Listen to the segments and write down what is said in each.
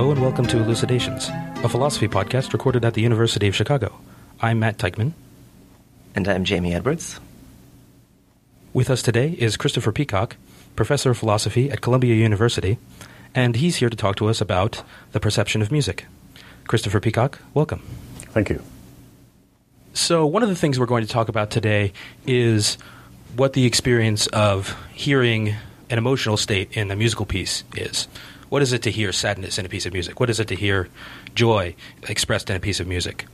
Hello and welcome to Elucidations, a philosophy podcast recorded at the University of Chicago. I'm Matt Teichman. And I'm Jamie Edwards. With us today is Christopher Peacock, professor of philosophy at Columbia University, and he's here to talk to us about the perception of music. Christopher Peacock, welcome. Thank you. So one of the things we're going to talk about today is what the experience of hearing an emotional state in a musical piece is. What is it to hear sadness in a piece of music? What is it to hear joy expressed in a piece of music?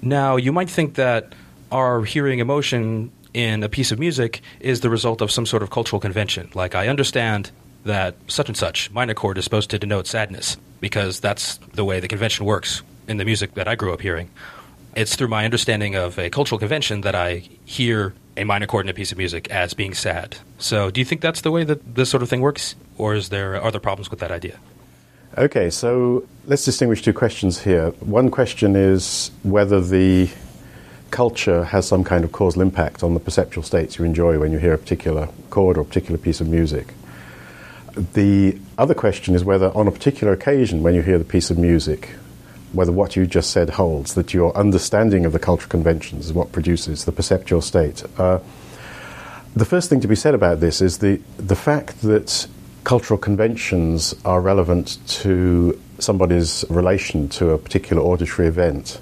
Now, you might think that our hearing emotion in a piece of music is the result of some sort of cultural convention. Like, I understand that such and such minor chord is supposed to denote sadness because that's the way the convention works in the music that I grew up hearing. It's through my understanding of a cultural convention that I hear a minor chord in a piece of music as being sad. So do you think that's the way that this sort of thing works, or are there problems with that idea? Okay, so let's distinguish two questions here. One question is whether the culture has some kind of causal impact on the perceptual states you enjoy when you hear a particular chord or a particular piece of music. The other question is whether on a particular occasion when you hear the piece of music, whether what you just said holds, that your understanding of the cultural conventions is what produces the perceptual state. The first thing to be said about this is the fact that cultural conventions are relevant to somebody's relation to a particular auditory event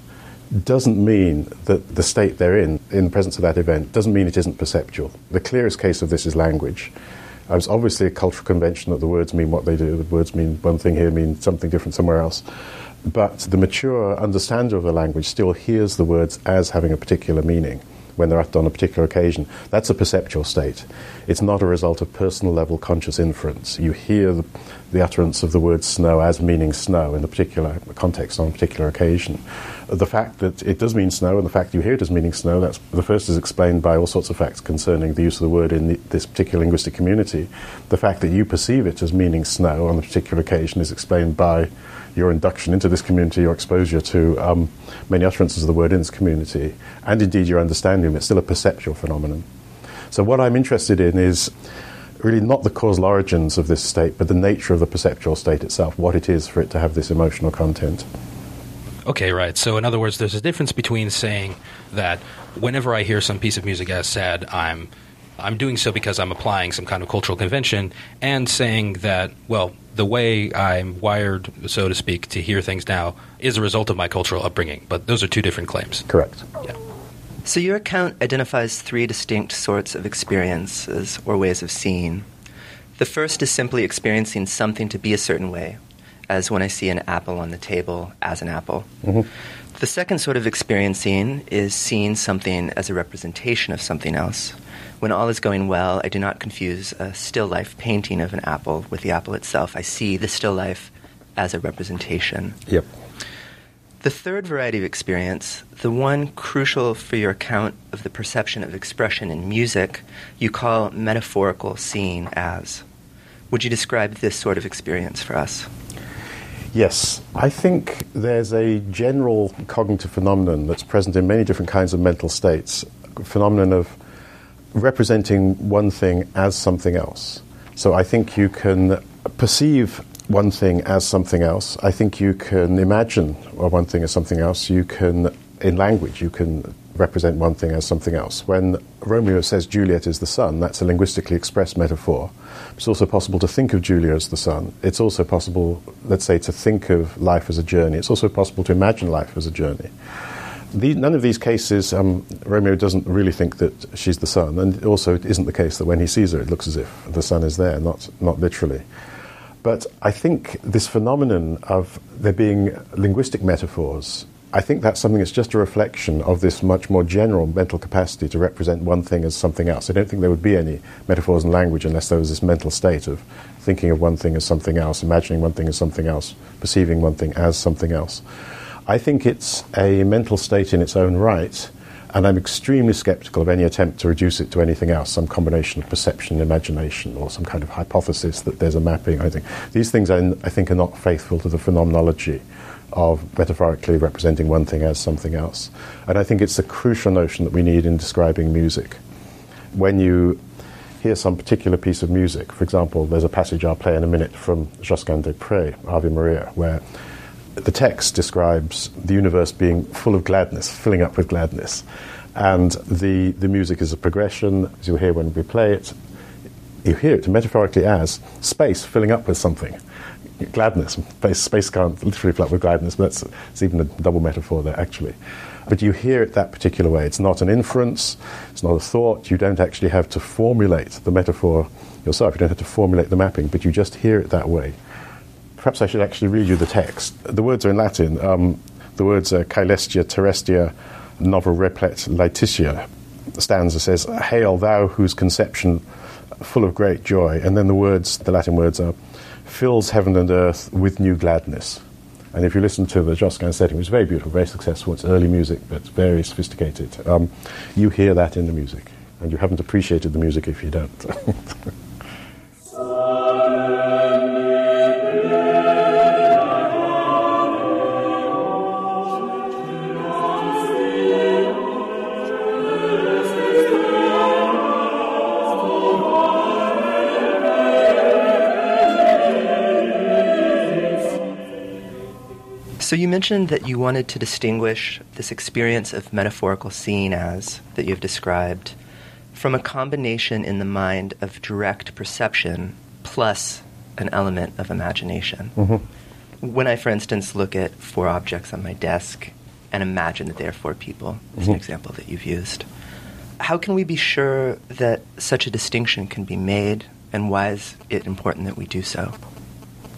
doesn't mean that the state they're in the presence of that event, doesn't mean it isn't perceptual. The clearest case of this is language. It's obviously a cultural convention that the words mean what they do, the words mean one thing here, mean something different somewhere else. But the mature understander of the language still hears the words as having a particular meaning when they're uttered on a particular occasion. That's a perceptual state. It's not a result of personal level conscious inference. You hear the utterance of the word snow as meaning snow in a particular context on a particular occasion. The fact that it does mean snow and the fact you hear it as meaning snow, that's the first is explained by all sorts of facts concerning the use of the word in this particular linguistic community. The fact that you perceive it as meaning snow on a particular occasion is explained by your induction into this community, your exposure to many utterances of the word in this community, and indeed your understanding. It's still a perceptual phenomenon. So what I'm interested in is really not the causal origins of this state, but the nature of the perceptual state itself, what it is for it to have this emotional content. Okay, right. So in other words, there's a difference between saying that whenever I hear some piece of music as sad, I'm doing so because I'm applying some kind of cultural convention, and saying that, well, the way I'm wired, so to speak, to hear things now is a result of my cultural upbringing. But those are two different claims. Correct. Yeah. So your account identifies three distinct sorts of experiences or ways of seeing. The first is simply experiencing something to be a certain way, as when I see an apple on the table as an apple. Mm-hmm. The second sort of experiencing is seeing something as a representation of something else. When all is going well, I do not confuse a still life painting of an apple with the apple itself. I see the still life as a representation. Yep. The third variety of experience, the one crucial for your account of the perception of expression in music, you call metaphorical seeing as. Would you describe this sort of experience for us? Yes, I think there's a general cognitive phenomenon that's present in many different kinds of mental states, a phenomenon of representing one thing as something else. So I think you can perceive one thing as something else. I think you can imagine one thing as something else. You can, in language, you can represent one thing as something else. When Romeo says Juliet is the sun, that's a linguistically expressed metaphor. It's also possible to think of Julia as the sun. It's also possible, let's say, to think of life as a journey. It's also possible to imagine life as a journey. None of these cases, Romeo doesn't really think that she's the sun, and also it isn't the case that when he sees her, it looks as if the sun is there, not literally. But I think this phenomenon of there being linguistic metaphors, I think that's something that's just a reflection of this much more general mental capacity to represent one thing as something else. I don't think there would be any metaphors in language unless there was this mental state of thinking of one thing as something else, imagining one thing as something else, perceiving one thing as something else. I think it's a mental state in its own right, and I'm extremely skeptical of any attempt to reduce it to anything else, some combination of perception and imagination, or some kind of hypothesis that there's a mapping. I think these things, I think, are not faithful to the phenomenology of metaphorically representing one thing as something else. And I think it's a crucial notion that we need in describing music. When you hear some particular piece of music. For example, there's a passage I'll play in a minute from Josquin des Prez, Ave Maria, where the text describes the universe being full of gladness, filling up with gladness. And the music is a progression, as you'll hear when we play it. You hear it metaphorically as space filling up with something. Gladness. Space can't literally fill up with gladness, but it's even a double metaphor there, actually. But you hear it that particular way. It's not an inference. It's not a thought. You don't actually have to formulate the metaphor yourself. You don't have to formulate the mapping, but you just hear it that way. Perhaps I should actually read you the text. The words are in Latin. The words are Caelestia terrestia nova replet laetitia. The stanza says, "Hail thou whose conception full of great joy." And then the words, the Latin words are, "fills heaven and earth with new gladness." And if you listen to the Josquin setting, which is very beautiful, very successful, it's early music, but very sophisticated, you hear that in the music. And you haven't appreciated the music if you don't. So you mentioned that you wanted to distinguish this experience of metaphorical seeing as, that you've described, from a combination in the mind of direct perception plus an element of imagination. Mm-hmm. When I, for instance, look at four objects on my desk and imagine that they are four people, is mm-hmm. an example that you've used, how can we be sure that such a distinction can be made, and why is it important that we do so?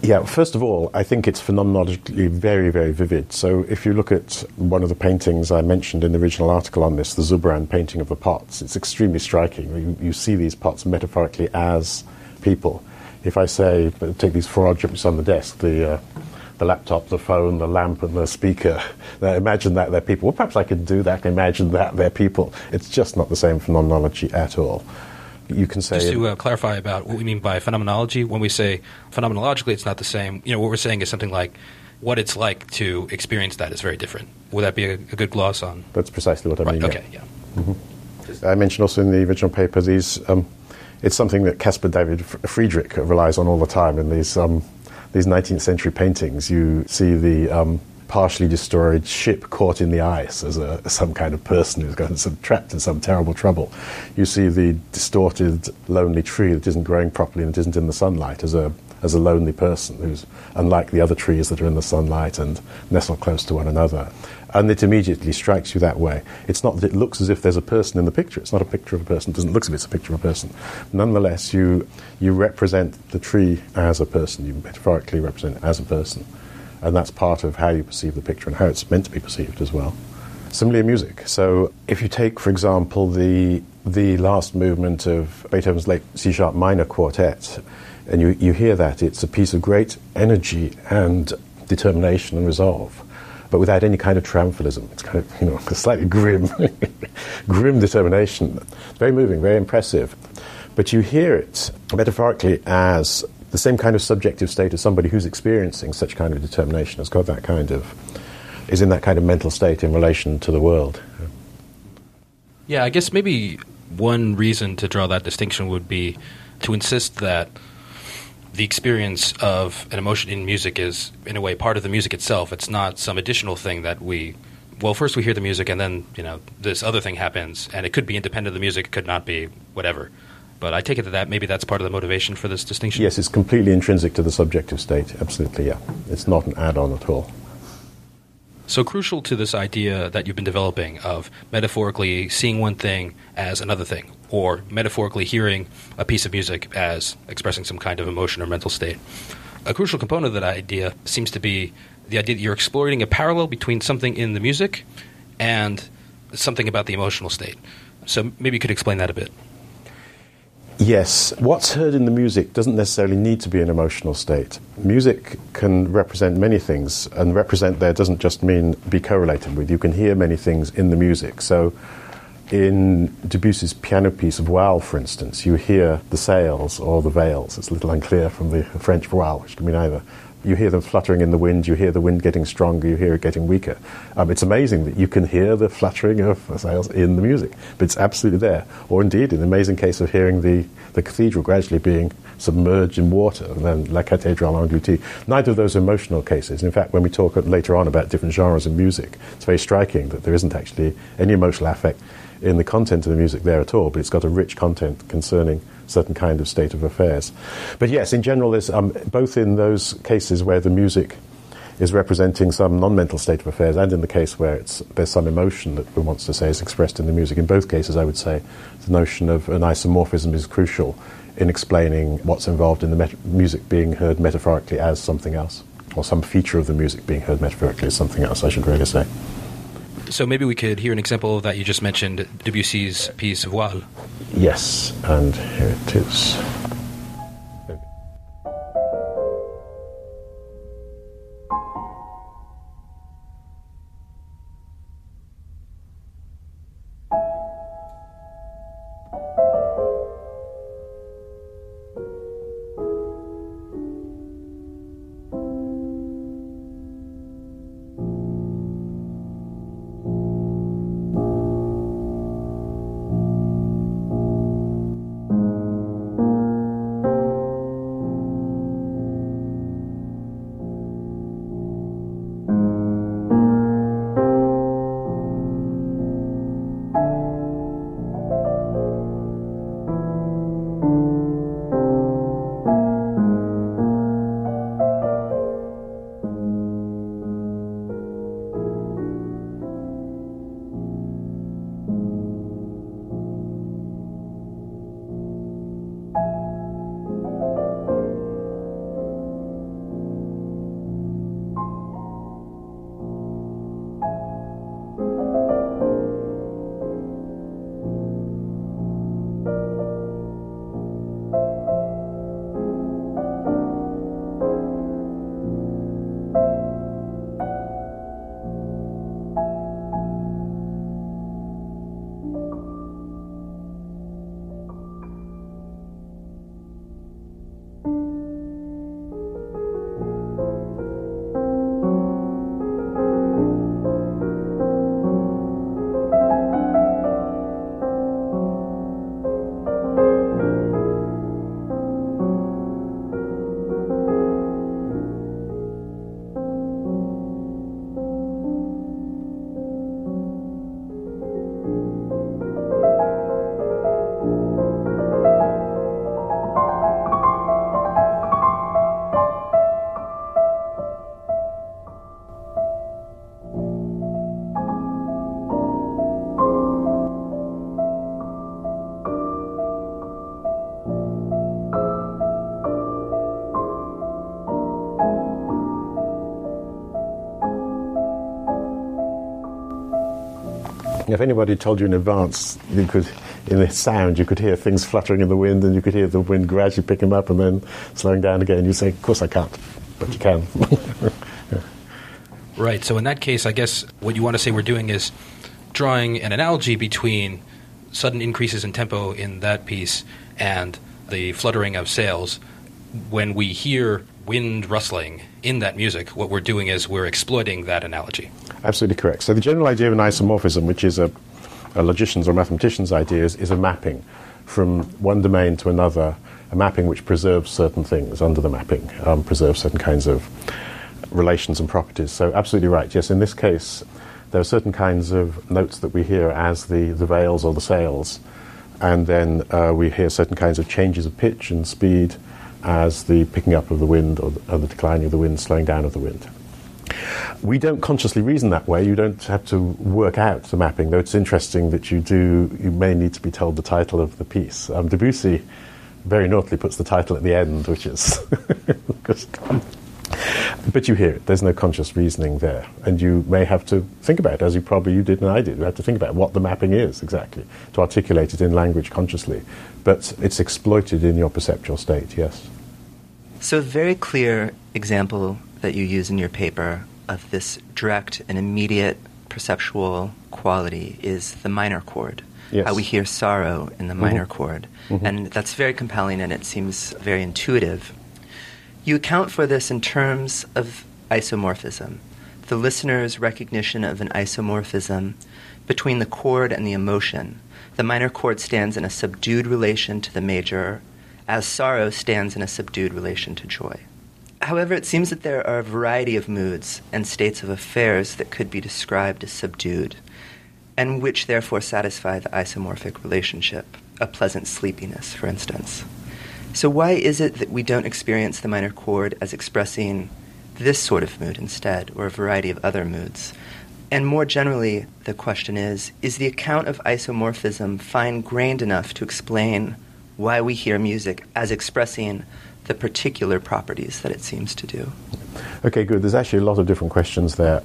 Yeah, first of all, I think it's phenomenologically very, very vivid. So if you look at one of the paintings I mentioned in the original article on this, the Zubran painting of the pots, it's extremely striking. You see these pots metaphorically as people. If I say, take these four objects on the desk, the laptop, the phone, the lamp, and the speaker, imagine that they're people. Well, perhaps I could do that, imagine that they're people. It's just not the same phenomenology at all. You can say, just to clarify about what we mean by phenomenology, when we say phenomenologically it's not the same, what we're saying is something like what it's like to experience that is very different. Would that be a good gloss on? That's precisely what I mean. Okay, yeah. Mm-hmm. I mentioned also in the original paper these. It's something that Caspar David Friedrich relies on all the time in these 19th century paintings. You see the partially destroyed ship caught in the ice as some kind of person who's gotten trapped in some terrible trouble. You see the distorted, lonely tree that isn't growing properly and isn't in the sunlight as a lonely person who's unlike the other trees that are in the sunlight and nestled close to one another. And it immediately strikes you that way. It's not that it looks as if there's a person in the picture. It's not a picture of a person. It doesn't look as if it's a picture of a person. Nonetheless, you represent the tree as a person. You metaphorically represent it as a person. And that's part of how you perceive the picture and how it's meant to be perceived as well. Similarly in music. So if you take, for example, the last movement of Beethoven's late C-sharp minor quartet, and you hear that, it's a piece of great energy and determination and resolve, but without any kind of triumphalism. It's kind of, a slightly grim determination. Very moving, very impressive. But you hear it metaphorically as the same kind of subjective state as somebody who's experiencing such kind of determination, has got that kind of, is in that kind of mental state in relation to the world. Yeah, I guess maybe one reason to draw that distinction would be to insist that the experience of an emotion in music is, in a way, part of the music itself. It's not some additional thing that first we hear the music and then, this other thing happens, and it could be independent of the music, it could not be, whatever. But I take it that maybe that's part of the motivation for this distinction? Yes, it's completely intrinsic to the subjective state, absolutely, yeah. It's not an add-on at all. So crucial to this idea that you've been developing of metaphorically seeing one thing as another thing, or metaphorically hearing a piece of music as expressing some kind of emotion or mental state, a crucial component of that idea seems to be the idea that you're exploring a parallel between something in the music and something about the emotional state. So maybe you could explain that a bit. Yes, what's heard in the music doesn't necessarily need to be an emotional state. Music can represent many things, and represent there doesn't just mean be correlated with. You can hear many things in the music. So In Debussy's piano piece Voiles, for instance, you hear the sails or the veils. It's a little unclear from the French voile, which can mean either. You hear them fluttering in the wind, you hear the wind getting stronger, you hear it getting weaker. It's amazing that you can hear the fluttering of the sails in the music, but it's absolutely there. Or indeed, an amazing case of hearing the cathedral gradually being submerged in water, and then La Cathédrale Engloutie. Neither of those are emotional cases. In fact, when we talk later on about different genres in music, it's very striking that there isn't actually any emotional affect in the content of the music there at all, but it's got a rich content concerning certain kind of state of affairs. But yes, in general, there's, both in those cases where the music is representing some non-mental state of affairs and in the case where there's some emotion that one wants to say is expressed in the music, in both cases I would say the notion of an isomorphism is crucial in explaining what's involved in the music being heard metaphorically as something else, or some feature of the music being heard metaphorically as something else, I should really say. So maybe we could hear an example of that you just mentioned, Debussy's piece Voiles. Yes, and here it is. If anybody told you in advance, you could, in the sound, you could hear things fluttering in the wind, and you could hear the wind gradually picking up and then slowing down again, you'd say, of course I can't, but you can. Yeah. Right, so in that case, I guess what you want to say we're doing is drawing an analogy between sudden increases in tempo in that piece and the fluttering of sails. When we hear wind rustling in that music, what we're doing is we're exploiting that analogy. Absolutely correct. So the general idea of an isomorphism, which is a logician's or mathematician's idea, is a mapping from one domain to another, a mapping which preserves certain things under the mapping, preserves certain kinds of relations and properties. So absolutely right. Yes, in this case, there are certain kinds of notes that we hear as the veils or the sails, and then we hear certain kinds of changes of pitch and speed as the picking up of the wind or the declining of the wind, slowing down of the wind. We don't consciously reason that way. You don't have to work out the mapping, though it's interesting that you do. You may need to be told the title of the piece. Debussy very naughtily puts the title at the end, which is... But you hear it. There's no conscious reasoning there. And you may have to think about it, as you did and I did. We have to think about what the mapping is, exactly, to articulate it in language consciously. But it's exploited in your perceptual state, yes. So a very clear example that you use in your paper of this direct and immediate perceptual quality is the minor chord. yes. We hear sorrow in the minor chord. Mm-hmm. And that's very compelling, and it seems very intuitive. You account for this in terms of isomorphism, the listener's recognition of an isomorphism between the chord and the emotion. The minor chord stands in a subdued relation to the major, as sorrow stands in a subdued relation to joy. However, it seems that there are a variety of moods and states of affairs that could be described as subdued, and which therefore satisfy the isomorphic relationship, a pleasant sleepiness, for instance. So why is it that we don't experience the minor chord as expressing this sort of mood instead, or a variety of other moods? And more generally, the question is the account of isomorphism fine-grained enough to explain why we hear music as expressing the particular properties that it seems to do? Okay, good. There's actually a lot of different questions there.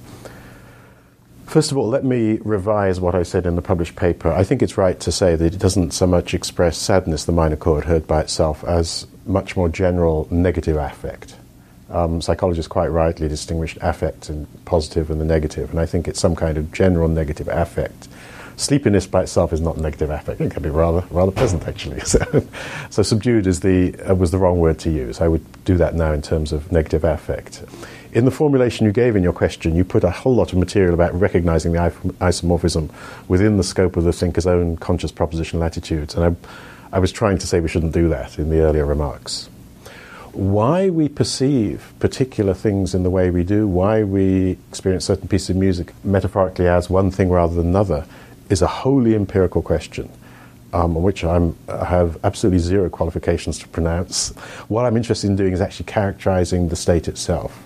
First of all, let me revise what I said in the published paper. I think it's right to say that it doesn't so much express sadness, the minor chord heard by itself, as much more general negative affect. Psychologists quite rightly distinguished affect and positive and the negative, and I think it's some kind of general negative affect. Sleepiness by itself is not negative affect. It can be rather pleasant, actually. So subdued is was the wrong word to use. I would do that now in terms of negative affect. In the formulation you gave in your question, you put a whole lot of material about recognizing the isomorphism within the scope of the thinker's own conscious propositional attitudes, and I was trying to say we shouldn't do that in the earlier remarks. Why we perceive particular things in the way we do, why we experience certain pieces of music metaphorically as one thing rather than another, is a wholly empirical question, on which I have absolutely zero qualifications to pronounce. What I'm interested in doing is actually characterizing the state itself.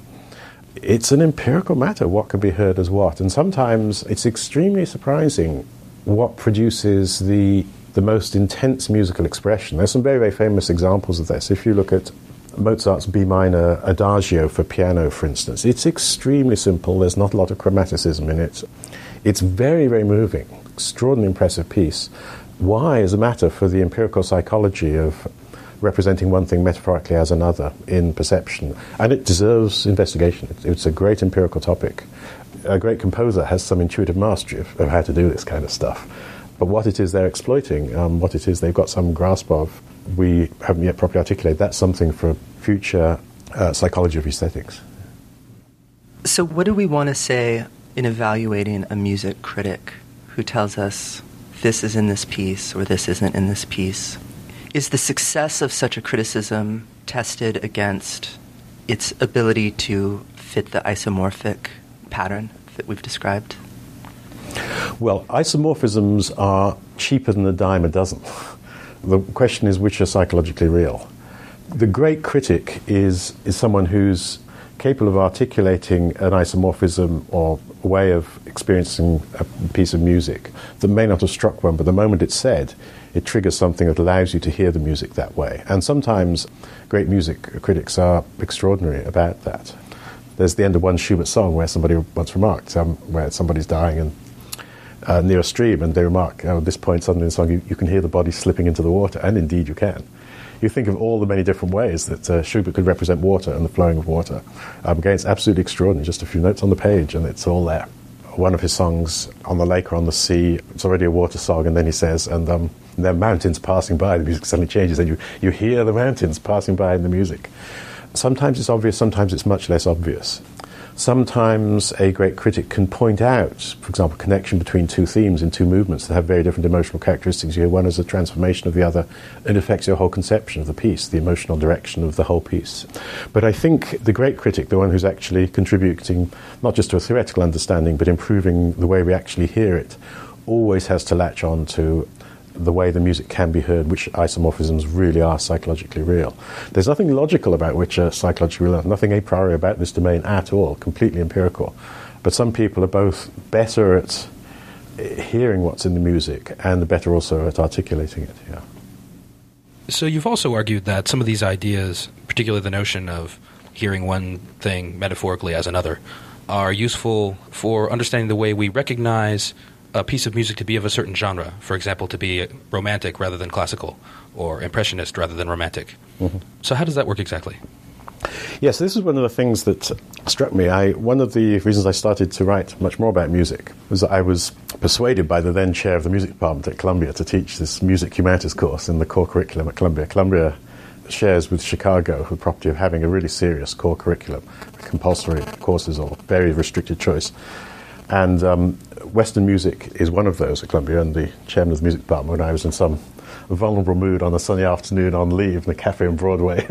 It's an empirical matter, what can be heard as what, and sometimes it's extremely surprising what produces the most intense musical expression. There's some very, very famous examples of this. If you look at Mozart's B minor adagio for piano, for instance, it's extremely simple, there's not a lot of chromaticism in it. It's very, very moving, extraordinarily impressive piece. Why is a matter for the empirical psychology of representing one thing metaphorically as another in perception, and it deserves investigation. It's a great empirical topic. A great composer has some intuitive mastery of how to do this kind of stuff, but what it is they're exploiting, what it is they've got some grasp of, we haven't yet properly articulated. That's something for future psychology of aesthetics. So what do we want to say in evaluating a music critic who tells us this is in this piece or this isn't in this piece? Is the success of such a criticism tested against its ability to fit the isomorphic pattern that we've described? Well, isomorphisms are cheaper than a dime a dozen. The question is which are psychologically real. The great critic is someone who's capable of articulating an isomorphism or way of experiencing a piece of music that may not have struck one, but the moment it's said, it triggers something that allows you to hear the music that way. And sometimes great music critics are extraordinary about that. There's the end of one Schubert song where somebody once remarked, where somebody's dying and near a stream, and they remark, at this point suddenly in the song you can hear the body slipping into the water, and indeed you can. You think of all the many different ways that Schubert could represent water and the flowing of water. Again, it's absolutely extraordinary, just a few notes on the page and it's all there. One of his songs, On the Lake or on the Sea, it's already a water song, and then he says, and there are mountains passing by, the music suddenly changes, and you hear the mountains passing by in the music. Sometimes it's obvious, sometimes it's much less obvious. Sometimes a great critic can point out, for example, connection between two themes in two movements that have very different emotional characteristics. You hear one as a transformation of the other, and it affects your whole conception of the piece, the emotional direction of the whole piece. But I think the great critic, the one who's actually contributing not just to a theoretical understanding, but improving the way we actually hear it, always has to latch on to the way the music can be heard, which isomorphisms really are psychologically real. There's nothing logical about which are psychologically real, nothing a priori about this domain at all, completely empirical. But some people are both better at hearing what's in the music and better also at articulating it. Yeah. So you've also argued that some of these ideas, particularly the notion of hearing one thing metaphorically as another, are useful for understanding the way we recognize a piece of music to be of a certain genre, for example, to be romantic rather than classical, or impressionist rather than romantic. Mm-hmm. So how does that work exactly? Yes, this is one of the things that struck me. One of the reasons I started to write much more about music was that I was persuaded by the then chair of the music department at Columbia to teach this music humanities course in the core curriculum at Columbia. Columbia shares with Chicago the property of having a really serious core curriculum, compulsory courses or very restricted choice. And Western music is one of those at Columbia, and the chairman of the music department, when I was in some vulnerable mood on a sunny afternoon on leave in a cafe on Broadway,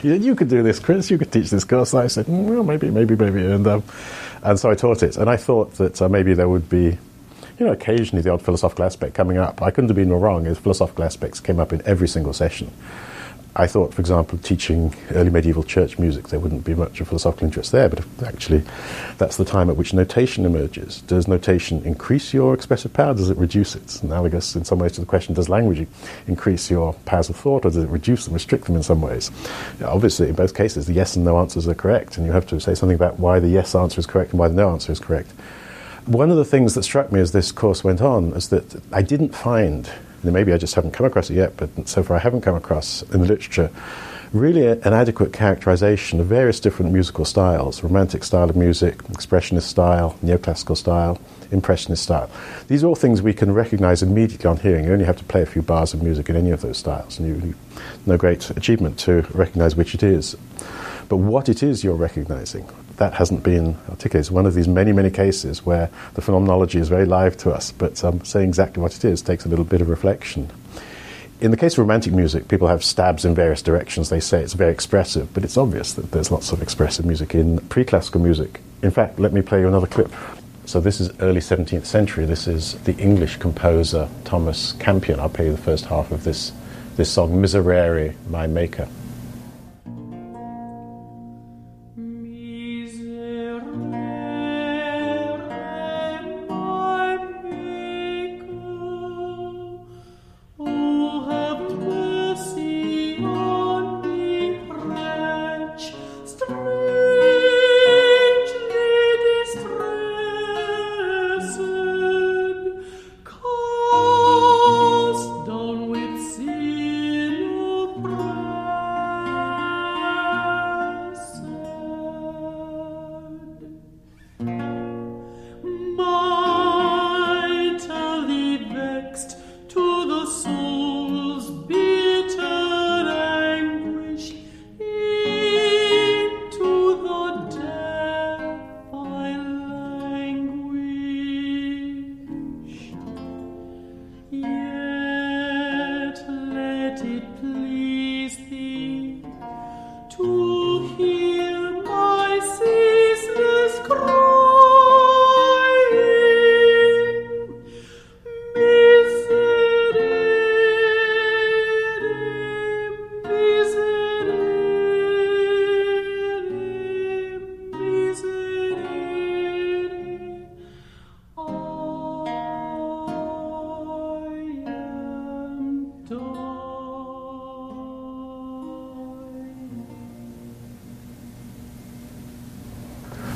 he said, "You could do this, Chris, you could teach this course." And I said, "Well, maybe. And so I taught it. And I thought that maybe there would be, occasionally the odd philosophical aspect coming up. I couldn't have been wrong, as philosophical aspects came up in every single session. I thought, for example, teaching early medieval church music, there wouldn't be much of philosophical interest there, but actually that's the time at which notation emerges. Does notation increase your expressive power? Does it reduce it? Analogous in some ways to the question, does language increase your powers of thought, or does it reduce them, restrict them in some ways? Obviously, in both cases, the yes and no answers are correct, and you have to say something about why the yes answer is correct and why the no answer is correct. One of the things that struck me as this course went on is that I didn't find... maybe I just haven't come across it yet, but so far I haven't come across in the literature really an adequate characterization of various different musical styles: romantic style of music, expressionist style, neoclassical style, impressionist style. These are all things we can recognize immediately on hearing. You only have to play a few bars of music in any of those styles, and you no great achievement to recognize which it is. But what it is you're recognizing, that hasn't been articulated. It's one of these many, many cases where the phenomenology is very live to us, but saying exactly what it is takes a little bit of reflection. In the case of romantic music, people have stabs in various directions. They say it's very expressive, but it's obvious that there's lots of expressive music in pre-classical music. In fact, let me play you another clip. So this is early 17th century. This is the English composer Thomas Campion. I'll play you the first half of this song, Miserere, My Maker.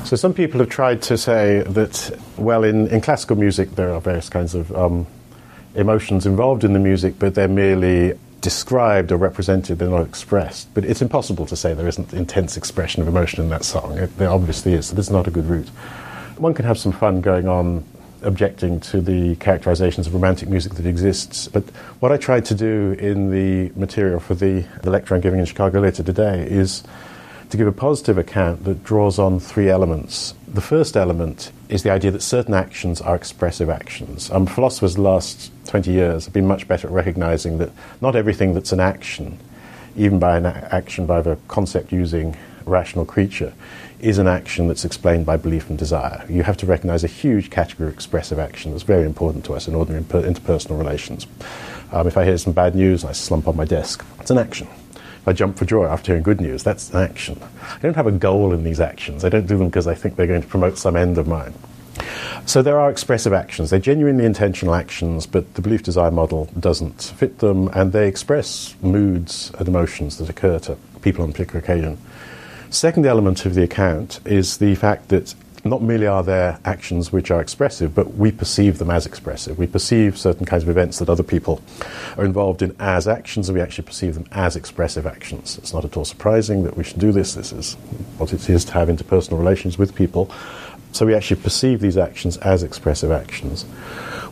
So some people have tried to say that, well, in classical music there are various kinds of emotions involved in the music, but they're merely described or represented, they're not expressed. But it's impossible to say there isn't intense expression of emotion in that song. There obviously is, so this is not a good route. One can have some fun going on objecting to the characterizations of romantic music that exists, but what I tried to do in the material for the lecture I'm giving in Chicago later today is to give a positive account that draws on three elements. The first element is the idea that certain actions are expressive actions. Philosophers the last 20 years have been much better at recognizing that not everything that's an action, even by an action by the concept-using rational creature, is an action that's explained by belief and desire. You have to recognize a huge category of expressive action that's very important to us in ordinary interpersonal relations. If I hear some bad news and I slump on my desk, it's an action. I jump for joy after hearing good news. That's an action. I don't have a goal in these actions. I don't do them because I think they're going to promote some end of mine. So there are expressive actions. They're genuinely intentional actions, but the belief-desire model doesn't fit them, and they express moods and emotions that occur to people on a particular occasion. Second element of the account is the fact that not merely are there actions which are expressive, but we perceive them as expressive. We perceive certain kinds of events that other people are involved in as actions, and we actually perceive them as expressive actions. It's not at all surprising that we should do this. This is what it is to have interpersonal relations with people. So we actually perceive these actions as expressive actions.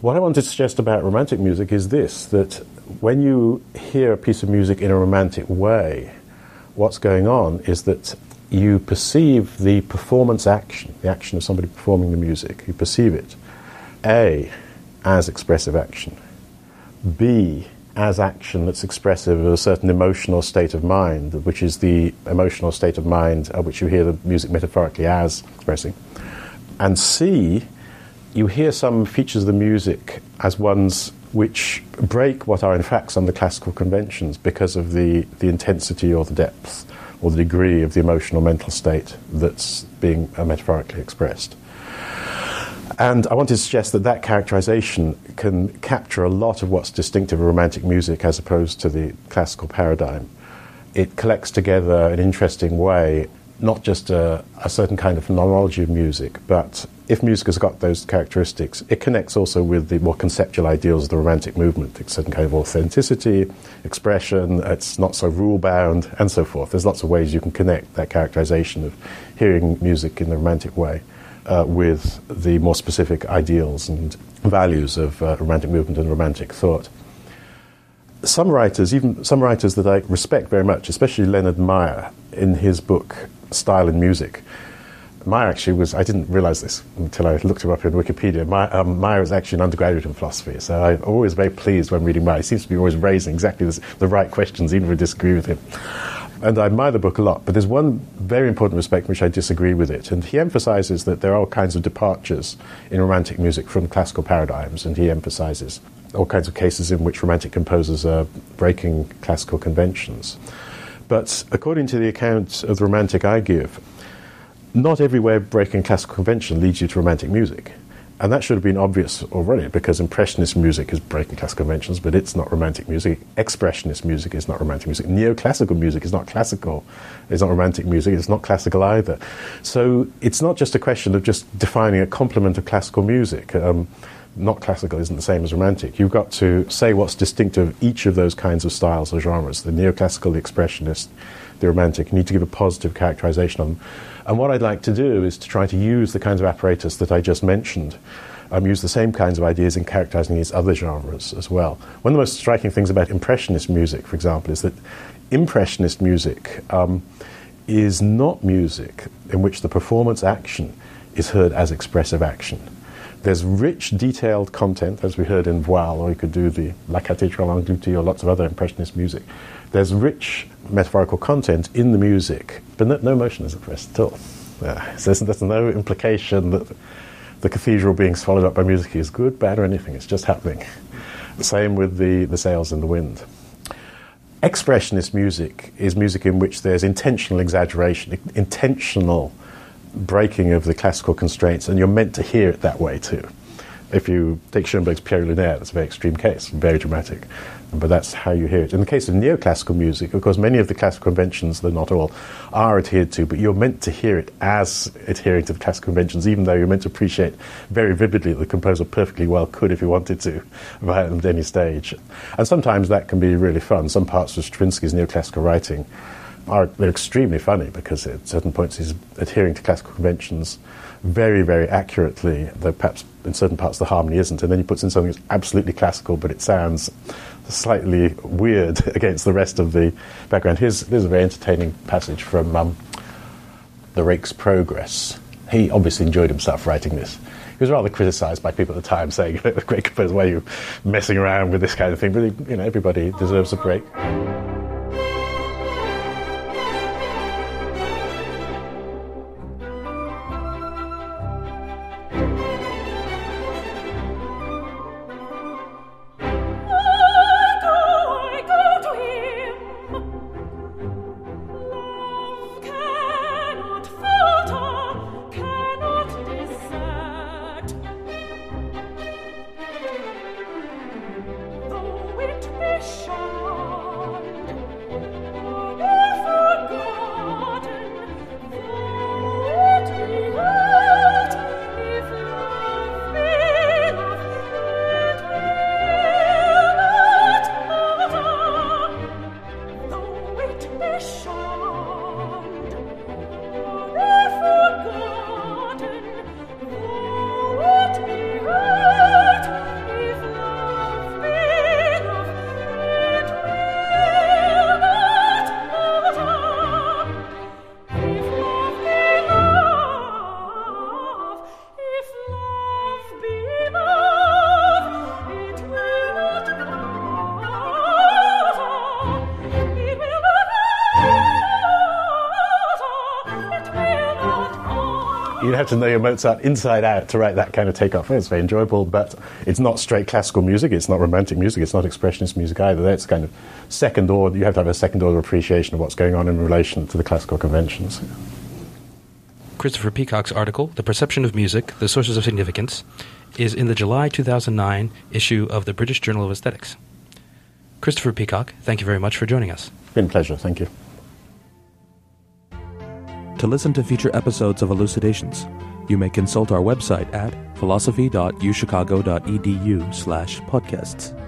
What I wanted to suggest about romantic music is this, that when you hear a piece of music in a romantic way, what's going on is that you perceive the performance action, the action of somebody performing the music, you perceive it, A, as expressive action, B, as action that's expressive of a certain emotional state of mind, which is the emotional state of mind which you hear the music metaphorically as expressing, and C, you hear some features of the music as ones which break what are in fact some of the classical conventions because of the intensity or the depth or the degree of the emotional mental state that's being metaphorically expressed. And I wanted to suggest that that characterization can capture a lot of what's distinctive of romantic music as opposed to the classical paradigm. It collects together an interesting way, not just a certain kind of phenomenology of music, but if music has got those characteristics, it connects also with the more conceptual ideals of the Romantic movement, a certain kind of authenticity, expression, it's not so rule-bound, and so forth. There's lots of ways you can connect that characterization of hearing music in the Romantic way with the more specific ideals and values of Romantic movement and Romantic thought. Some writers, even some writers that I respect very much, especially Leonard Meyer, in his book Style and Music. Meyer actually was, I didn't realise this until I looked him up in Wikipedia, Meyer is actually an undergraduate in philosophy, so I'm always very pleased when reading Meyer. He seems to be always raising exactly the right questions, even if I disagree with him. And I admire the book a lot, but there's one very important respect in which I disagree with it, and he emphasises that there are all kinds of departures in Romantic music from classical paradigms, and he emphasises all kinds of cases in which Romantic composers are breaking classical conventions. But according to the account of the Romantic I give, not everywhere breaking classical convention leads you to Romantic music. And that should have been obvious already, because Impressionist music is breaking classical conventions, but it's not Romantic music. Expressionist music is not Romantic music. Neoclassical music is not classical. It's not Romantic music. It's not classical either. So it's not just a question of just defining a complement of classical music. Not classical isn't the same as Romantic. You've got to say what's distinctive of each of those kinds of styles or genres, the neoclassical, the expressionist, the Romantic. You need to give a positive characterization of them. And what I'd like to do is to try to use the kinds of apparatus that I just mentioned, use the same kinds of ideas in characterizing these other genres as well. One of the most striking things about Impressionist music, for example, is that Impressionist music is not music in which the performance action is heard as expressive action. There's rich, detailed content, as we heard in Voiles, or you could do the La Cathédrale Engloutie, or lots of other Impressionist music. There's rich metaphorical content in the music, but no motion is expressed at all. So there's no implication that the cathedral being swallowed up by music is good, bad, or anything. It's just happening. Same with the sails in the wind. Expressionist music is music in which there's intentional exaggeration, intentional breaking of the classical constraints, and you're meant to hear it that way too. If you take Schoenberg's Pierrot Lunaire, that's a very extreme case, very dramatic, but that's how you hear it. In the case of neoclassical music, of course, many of the classical conventions, though not all, are adhered to, but you're meant to hear it as adhering to the classical conventions, even though you're meant to appreciate very vividly that the composer perfectly well could, if he wanted to, write them at any stage. And sometimes that can be really fun. Some parts of Stravinsky's neoclassical writing they're extremely funny, because at certain points he's adhering to classical conventions very, very accurately, though perhaps in certain parts the harmony isn't, and then he puts in something that's absolutely classical, but it sounds slightly weird against the rest of the background. Here's a very entertaining passage from The Rake's Progress. He obviously enjoyed himself writing this. He was rather criticised by people at the time, saying, "The great composer, why are you messing around with this kind of thing?" But everybody deserves a break. Shine. To know your Mozart inside out to write that kind of takeoff. It's very enjoyable, but it's not straight classical music, it's not romantic music, it's not expressionist music either. That's kind of second order. You have to have a second order appreciation of what's going on in relation to the classical conventions. Christopher Peacock's article, The Perception of Music, The Sources of Significance, is in the July 2009 issue of the British Journal of Aesthetics. Christopher Peacock, thank you very much for joining us. It's been a pleasure, thank you. To listen to future episodes of Elucidations, you may consult our website at philosophy.uchicago.edu/podcasts.